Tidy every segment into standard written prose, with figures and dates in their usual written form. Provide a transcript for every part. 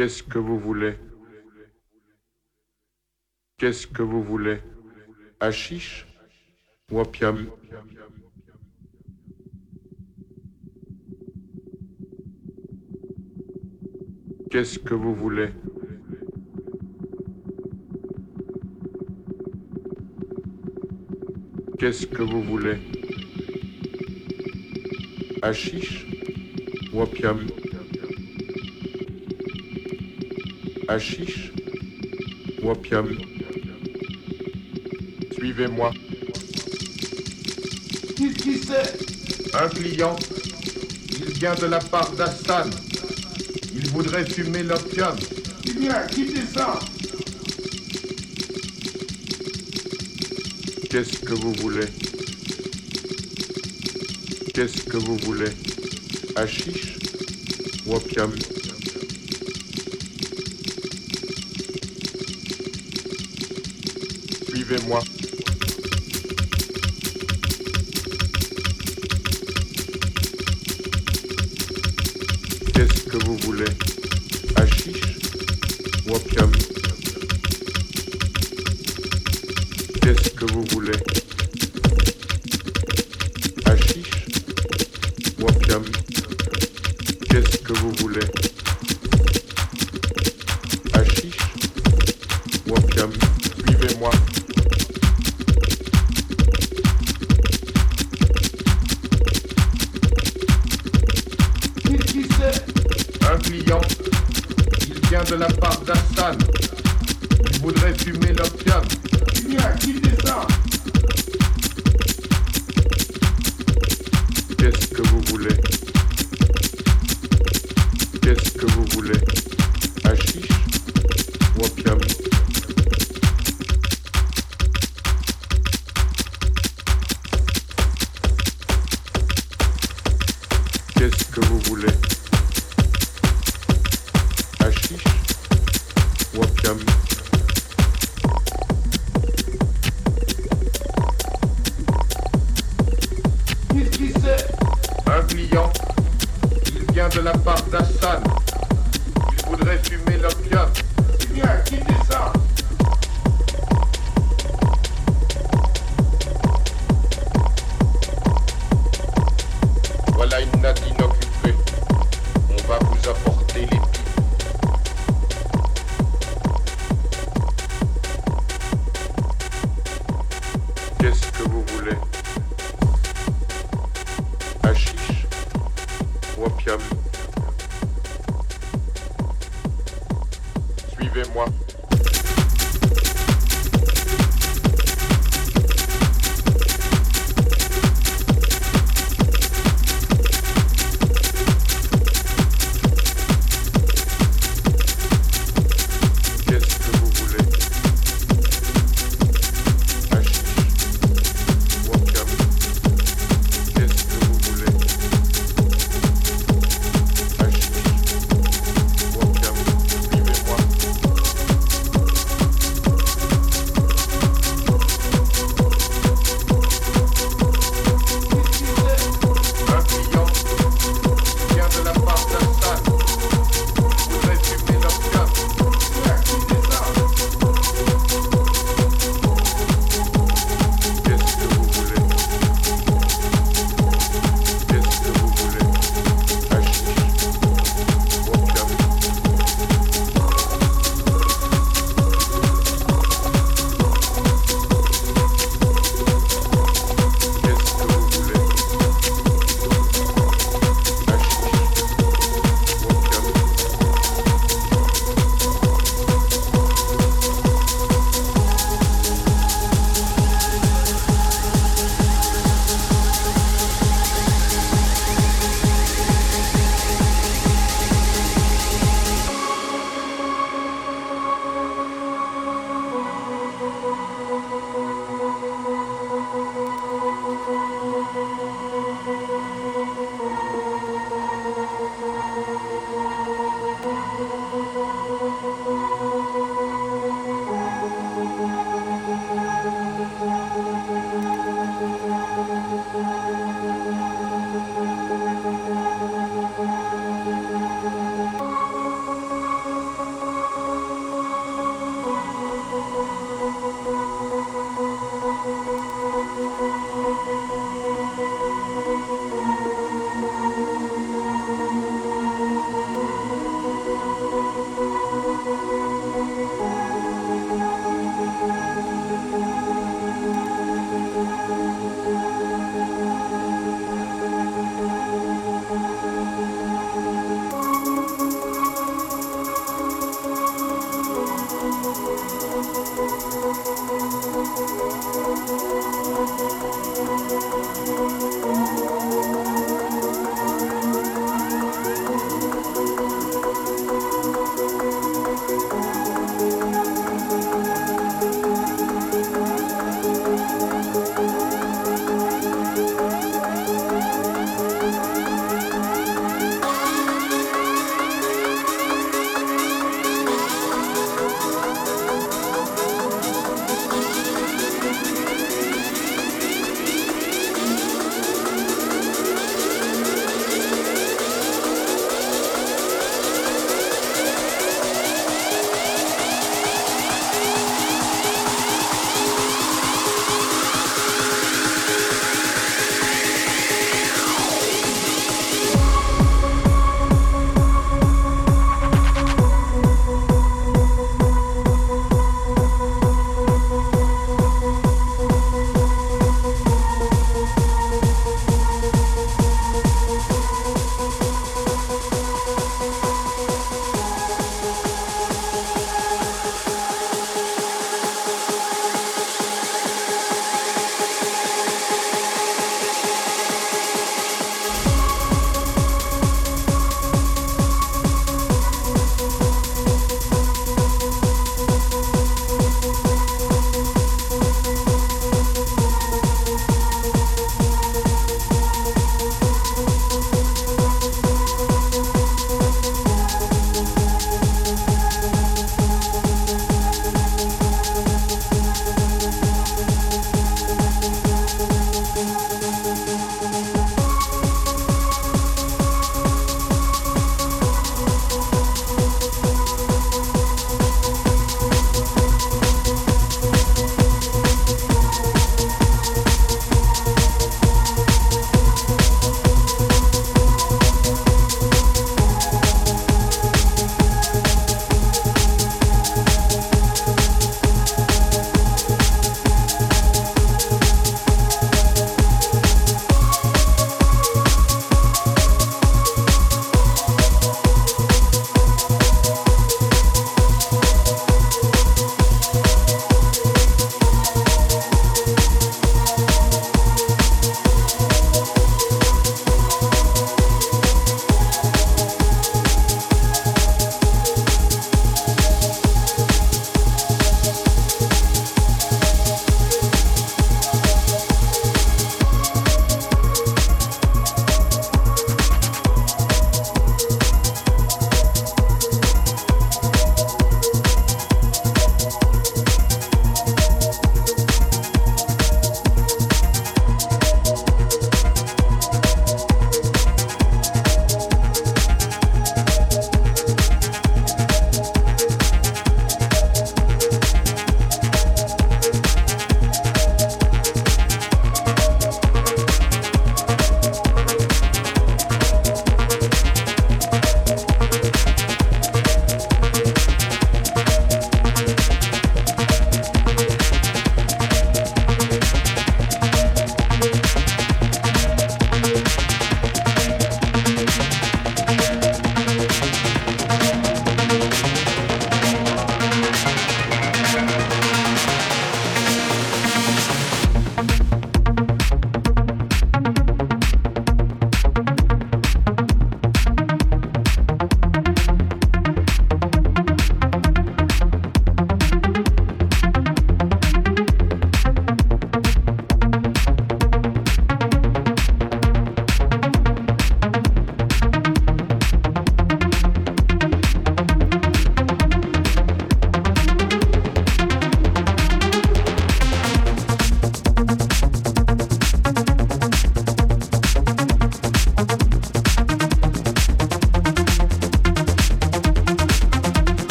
Qu'est-ce que vous voulez? Qu'est-ce que vous voulez? Hashish ou opium? Qu'est-ce que vous voulez? Qu'est-ce que vous voulez? Hashish ou opium? Hashish ou opium? Suivez-moi. Qu'est-ce qui c'est? Un client. Il vient de la part d'Astan. Il voudrait fumer l'opium. Eh bien, quittez ça. Qu'est-ce que vous voulez? Qu'est-ce que vous voulez? Hashish ou opium? Suivez-moi. Qu'est-ce que vous voulez? Hashish ou opium? Qu'est-ce que vous voulez? Hashish ou opium? Qu'est-ce que vous voulez? Hashish ou opium? Suivez-moi. Il vient de la part d'Astan. Il voudrait fumer l'opium. Il vient, quittez ça. Qu'est-ce que vous voulez? Qu'est-ce que vous voulez? Hashish ou opium? Qu'est-ce que vous voulez? Qu'est-ce qui c'est? Un client. Il vient de la part d'Assan. Il voudrait fumer l'opium. Eh bien, quittez ça. Voilà une natte inoccupée. On va vous apporter les pipes. Qu'est-ce que vous voulez? Hashish ou opium? Suivez-moi.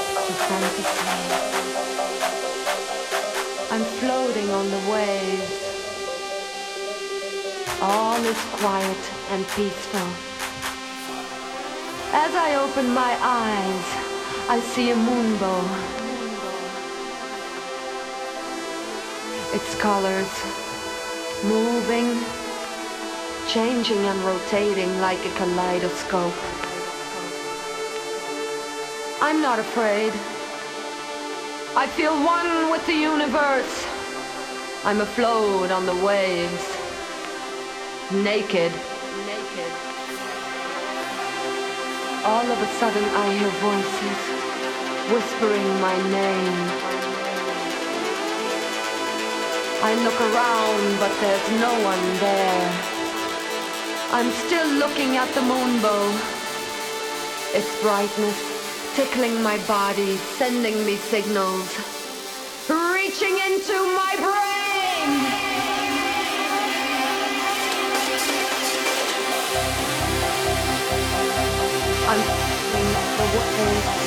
to fantasy. I'm floating on the waves. All is quiet and peaceful. As I open my eyes, I see a moonbow. Its colors moving, changing and rotating like a kaleidoscope. I'm not afraid. I feel one with the universe. I'm afloat on the waves, naked. All of a sudden I hear voices whispering my name. I look around, but there's no one there. I'm still looking at the moonbow. Its brightness tickling my body, sending me signals, reaching into my brain. I'm feeling the waves.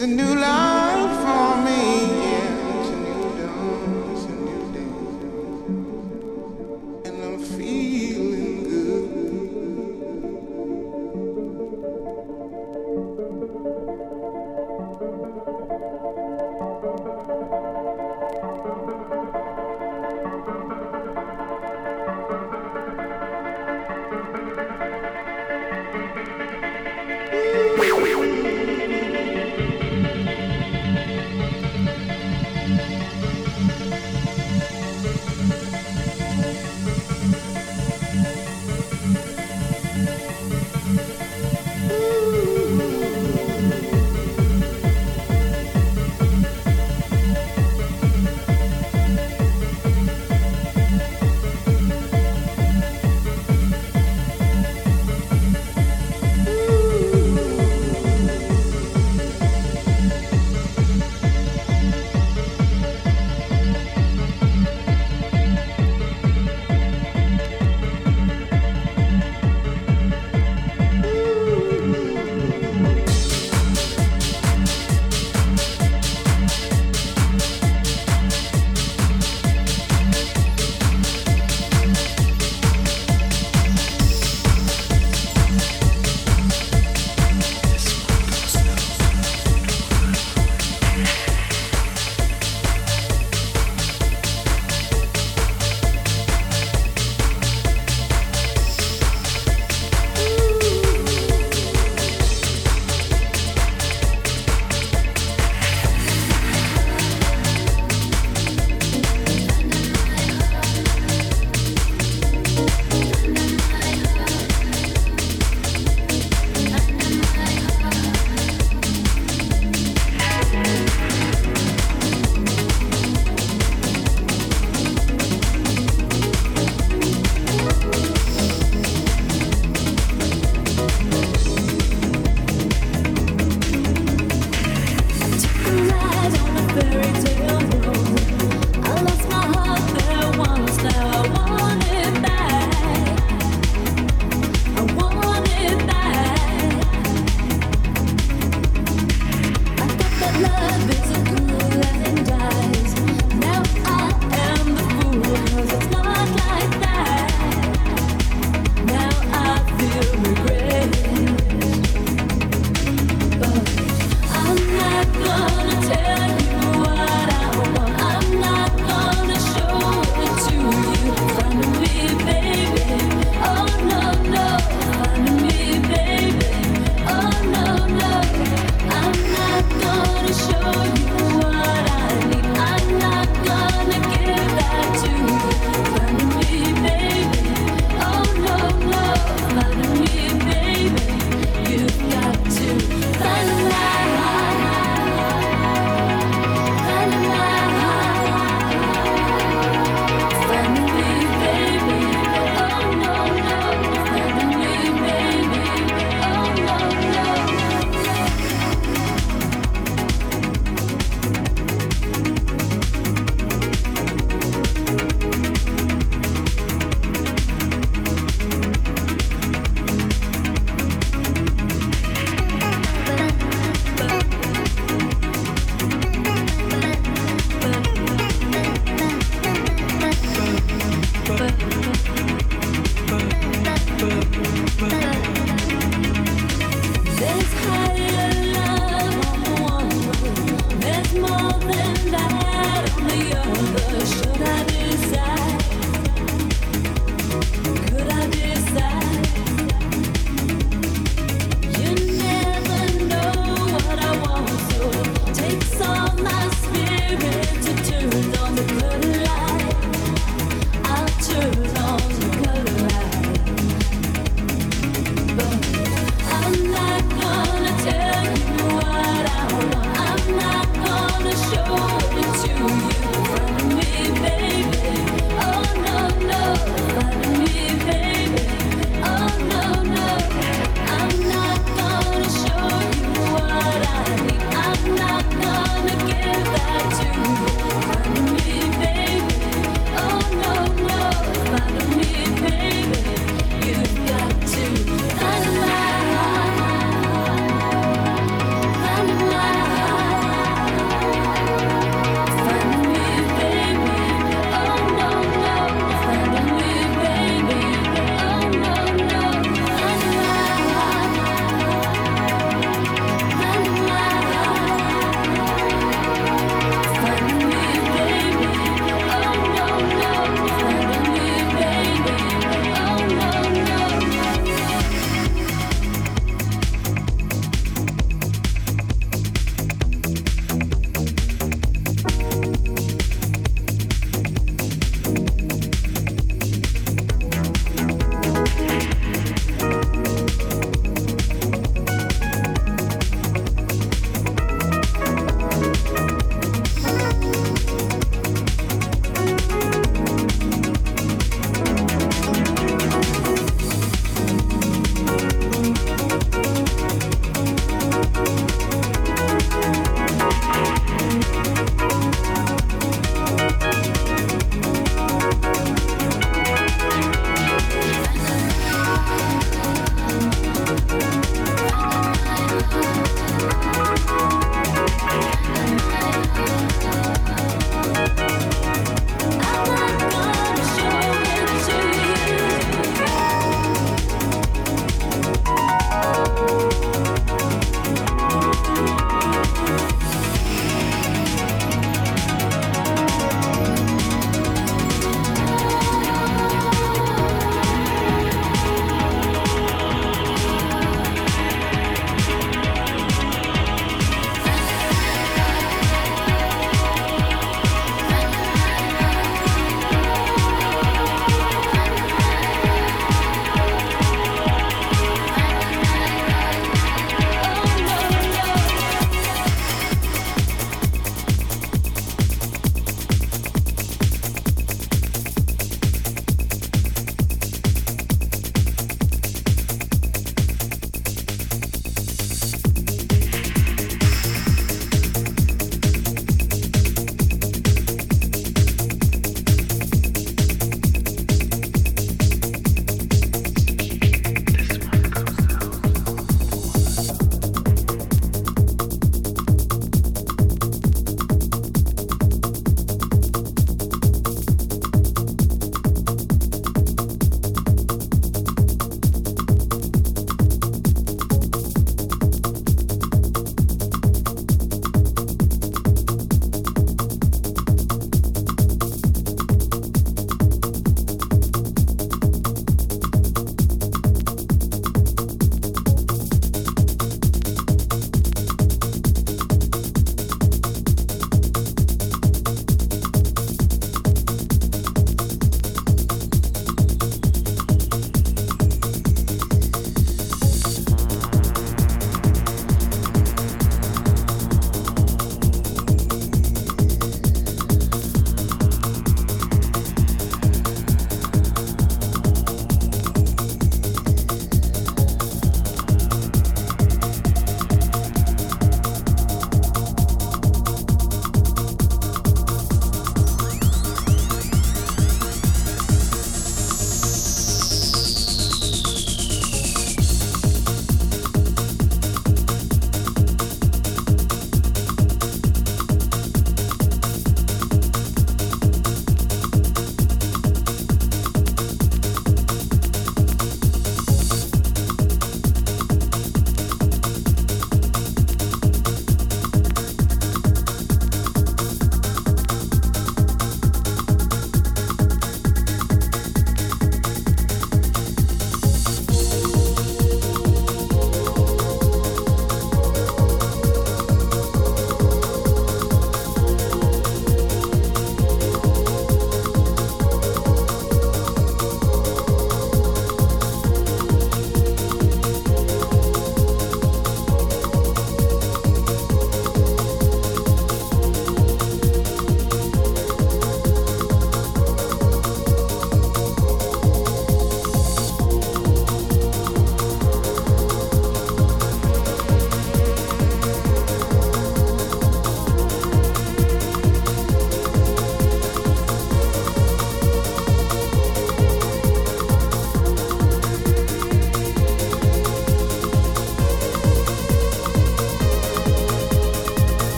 It's a new life for me, yeah. It's a new dawn, it's a new day, and I'm feeling good.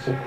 Traffic robot.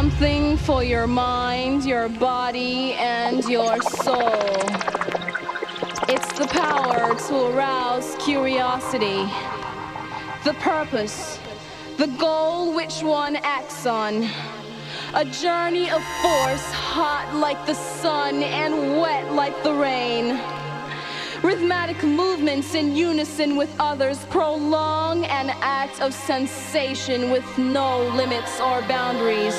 something for your mind, your body, and your soul. It's the power to arouse curiosity, the purpose, the goal which one acts on. A journey of force, hot like the sun and wet like the rain. Rhythmic movements in unison with others prolong an act of sensation with no limits or boundaries.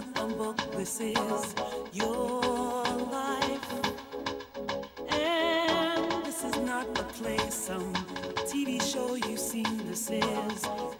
not a book, this is your life. And this is not a play, some TV show you've seen, this is